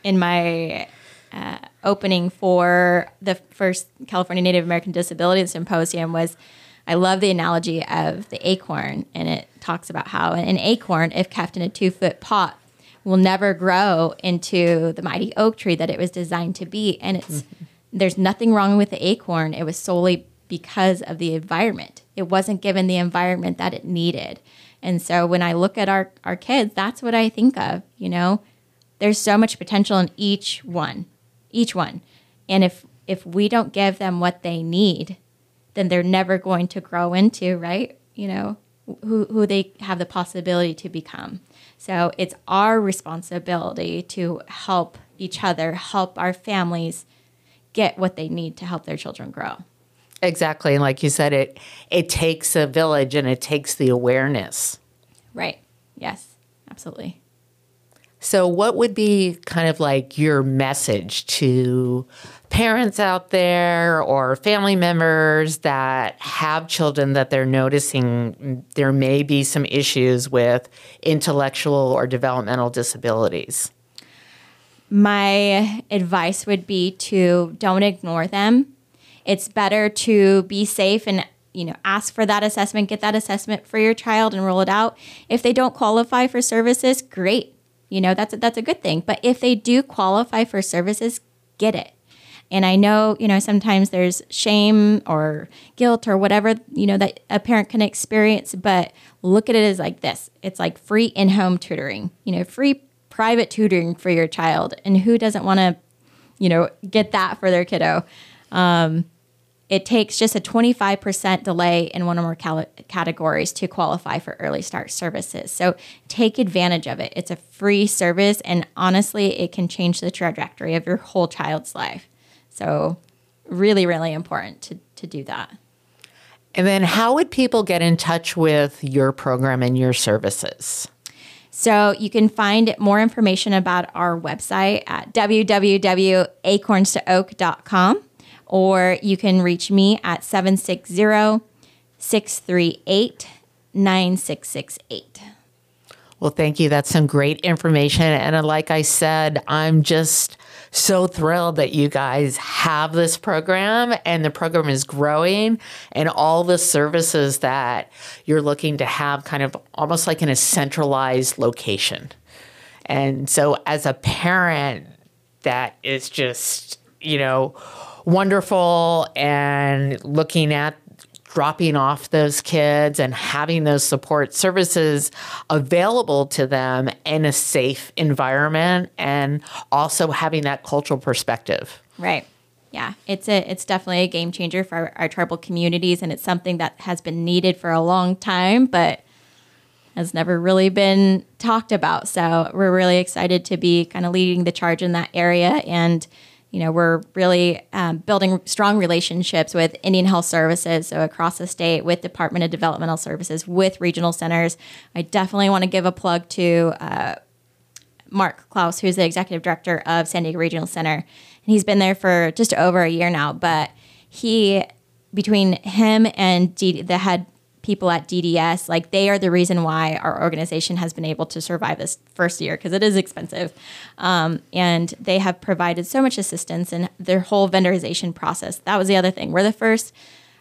in my Uh, opening for the first California Native American Disability Symposium was, I love the analogy of the acorn, and it talks about how an acorn, if kept in a two-foot pot, will never grow into the mighty oak tree that it was designed to be. And it's mm-hmm. there's nothing wrong with the acorn. It was solely because of the environment. It wasn't given the environment that it needed. And so when I look at our, our kids, that's what I think of, you know. There's so much potential in each one. Each one. And if if we don't give them what they need, then they're never going to grow into, right, you know, who who they have the possibility to become. So it's our responsibility to help each other, help our families get what they need to help their children grow. Exactly. And like you said, it it takes a village, and it takes the awareness. Right. Yes, absolutely. So what would be kind of like your message to parents out there or family members that have children that they're noticing there may be some issues with intellectual or developmental disabilities? My advice would be to don't ignore them. It's better to be safe and, you know, ask for that assessment, get that assessment for your child and roll it out. If they don't qualify for services, great. You know, that's a, that's a good thing. But if they do qualify for services, get it. And I know, you know, sometimes there's shame or guilt or whatever, you know, that a parent can experience. But look at it as like this. It's like free in-home tutoring, you know, free private tutoring for your child. And who doesn't want to, you know, get that for their kiddo? Um, it takes just a twenty-five percent delay in one or more cal- categories to qualify for early start services. So take advantage of it. It's a free service, and honestly, it can change the trajectory of your whole child's life. So really, really important to, to do that. And then how would people get in touch with your program and your services? So you can find more information about our website at w w w dot acorns to oak dot com. Or you can reach me at seven six zero, six three eight, nine six six eight. Well, thank you. That's some great information. And like I said, I'm just so thrilled that you guys have this program, and the program is growing, and all the services that you're looking to have kind of almost like in a centralized location. And so as a parent, that is just, you know, wonderful, and looking at dropping off those kids and having those support services available to them in a safe environment, and also having that cultural perspective. Right. Yeah. It's a it's definitely a game changer for our, our tribal communities, and it's something that has been needed for a long time, but has never really been talked about. So we're really excited to be kind of leading the charge in that area, and you know, we're really um, building strong relationships with Indian Health Services, so across the state, with Department of Developmental Services, with regional centers. I definitely want to give a plug to uh, Mark Klaus, who's the executive director of San Diego Regional Center. And he's been there for just over a year now, but he, between him and D- the head people at D D S, like they are the reason why our organization has been able to survive this first year, because it is expensive. Um, and they have provided so much assistance in their whole vendorization process. That was the other thing. We're the first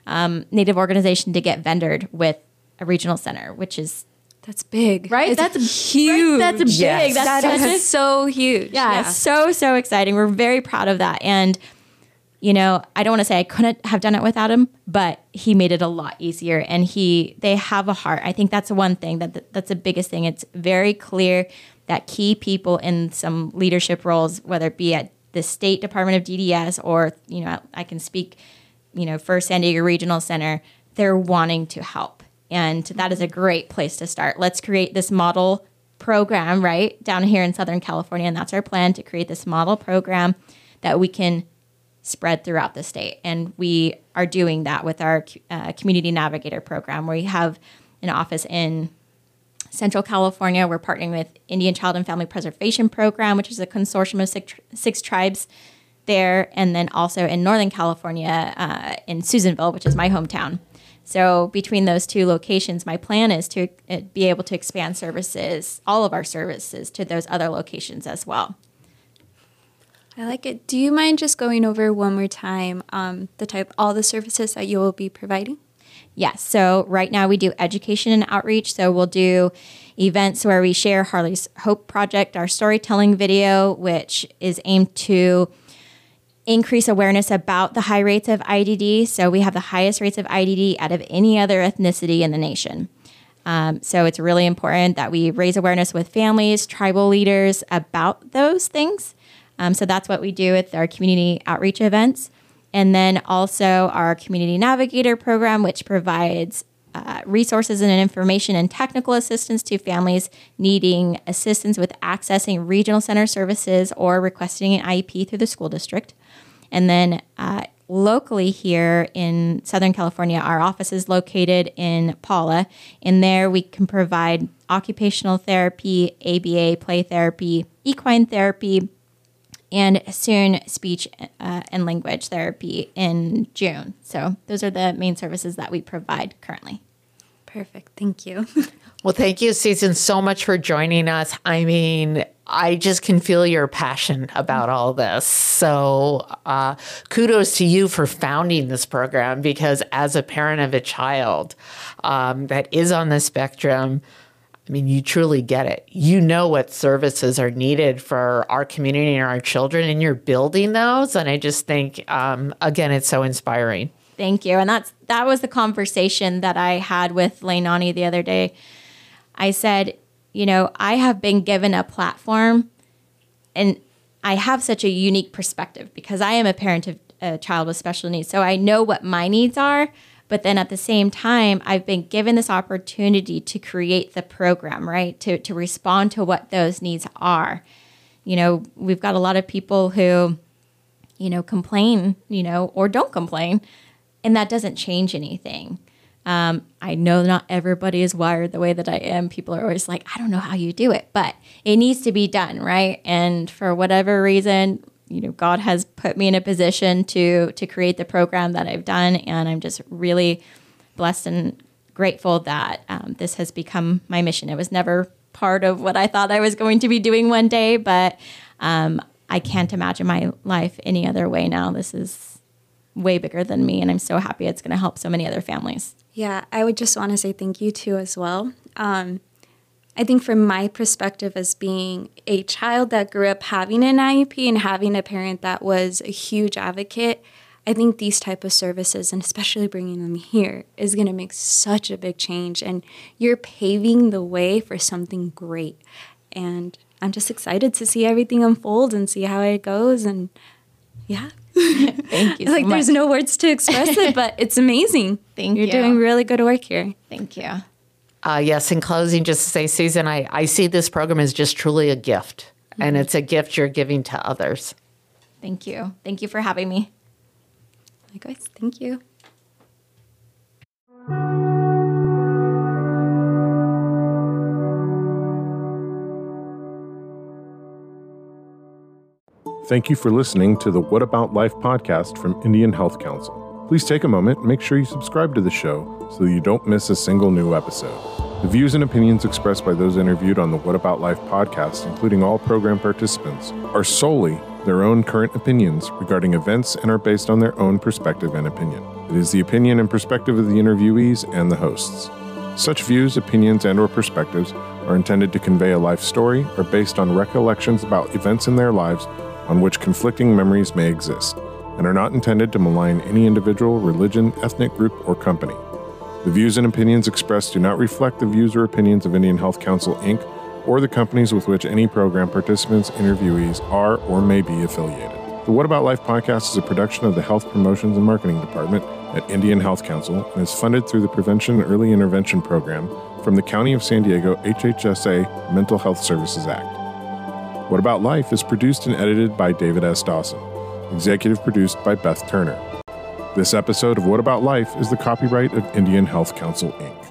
um, Native organization to get vendored with a regional center, which is That's big. Right? It's that's huge. Right? That's yes. big. That's that is so huge. Yeah, yeah. So, so exciting. We're very proud of that. And, you know, I don't want to say I couldn't have done it without him, but he made it a lot easier. And he, they have a heart. I think that's one thing that th- that's the biggest thing. It's very clear that key people in some leadership roles, whether it be at the State Department of D D S or, you know, I can speak, you know, for San Diego Regional Center, they're wanting to help. And that is a great place to start. Let's create this model program, right, down here in Southern California. And that's our plan, to create this model program that we can spread throughout the state. And we are doing that with our uh, Community Navigator program, where we have an office in Central California. We're partnering with Indian Child and Family Preservation Program, which is a consortium of six, six tribes there. And then also in Northern California, uh, in Susanville, which is my hometown. So between those two locations, my plan is to be able to expand services, all of our services, to those other locations as well. I like it. Do you mind just going over one more time um, the type, all the services that you will be providing? Yes. Yeah, so right now we do education and outreach. So we'll do events where we share Harley's Hope Project, our storytelling video, which is aimed to increase awareness about the high rates of I D D. So we have the highest rates of I D D out of any other ethnicity in the nation. Um, so it's really important that we raise awareness with families, tribal leaders about those things. Um, so that's what we do with our community outreach events. And then also our Community Navigator program, which provides uh, resources and information and technical assistance to families needing assistance with accessing regional center services or requesting an I E P through the school district. And then uh, locally here in Southern California, our office is located in Pala. And there we can provide occupational therapy, A B A, play therapy, equine therapy, and soon speech uh, and language therapy in June. So those are the main services that we provide currently. Perfect. Thank you. Well, thank you, Susan, so much for joining us. I mean, I just can feel your passion about all this. So uh, kudos to you for founding this program, because as a parent of a child um, that is on the spectrum, I mean, you truly get it. You know what services are needed for our community and our children, and you're building those. And I just think, um, again, it's so inspiring. Thank you. And that's that was the conversation that I had with Leinani the other day. I said, you know, I have been given a platform, and I have such a unique perspective because I am a parent of a child with special needs. So I know what my needs are. But then at the same time, I've been given this opportunity to create the program, right? To to respond to what those needs are. You know, we've got a lot of people who, you know, complain, you know, or don't complain, and that doesn't change anything. Um, I know not everybody is wired the way that I am. People are always like, I don't know how you do it, but it needs to be done, right? And for whatever reason, you know, God has put me in a position to to create the program that I've done, and I'm just really blessed and grateful that um, this has become my mission. It was never part of what I thought I was going to be doing one day, but um, I can't imagine my life any other way now. This is way bigger than me, and I'm so happy it's going to help so many other families. Yeah, I would just want to say thank you too as well. Um, I think from my perspective as being a child that grew up having an I E P and having a parent that was a huge advocate, I think these type of services, and especially bringing them here, is going to make such a big change. And you're paving the way for something great. And I'm just excited to see everything unfold and see how it goes. And yeah. Thank you so like, much. There's no words to express it, but it's amazing. Thank you're you. You're doing really good work here. Thank you. Uh, yes, in closing, just to say, Susan, I, I see this program as just truly a gift, mm-hmm. and it's a gift you're giving to others. Thank you. Thank you for having me. Likewise, thank you. Thank you for listening to the What About Life podcast from Indian Health Council. Please take a moment and make sure you subscribe to the show so that you don't miss a single new episode. The views and opinions expressed by those interviewed on the What About Life podcast, including all program participants, are solely their own current opinions regarding events and are based on their own perspective and opinion. It is the opinion and perspective of the interviewees and the hosts. Such views, opinions, and or perspectives are intended to convey a life story or based on recollections about events in their lives on which conflicting memories may exist, and are not intended to malign any individual, religion, ethnic group, or company. The views and opinions expressed do not reflect the views or opinions of Indian Health Council, Incorporated, or the companies with which any program participants, interviewees are or may be affiliated. The What About Life podcast is a production of the Health Promotions and Marketing Department at Indian Health Council and is funded through the Prevention and Early Intervention Program from the County of San Diego H H S A Mental Health Services Act. What About Life is produced and edited by David S. Dawson, executive produced by Beth Turner. This episode of What About Life is the copyright of Indian Health Council, Incorporated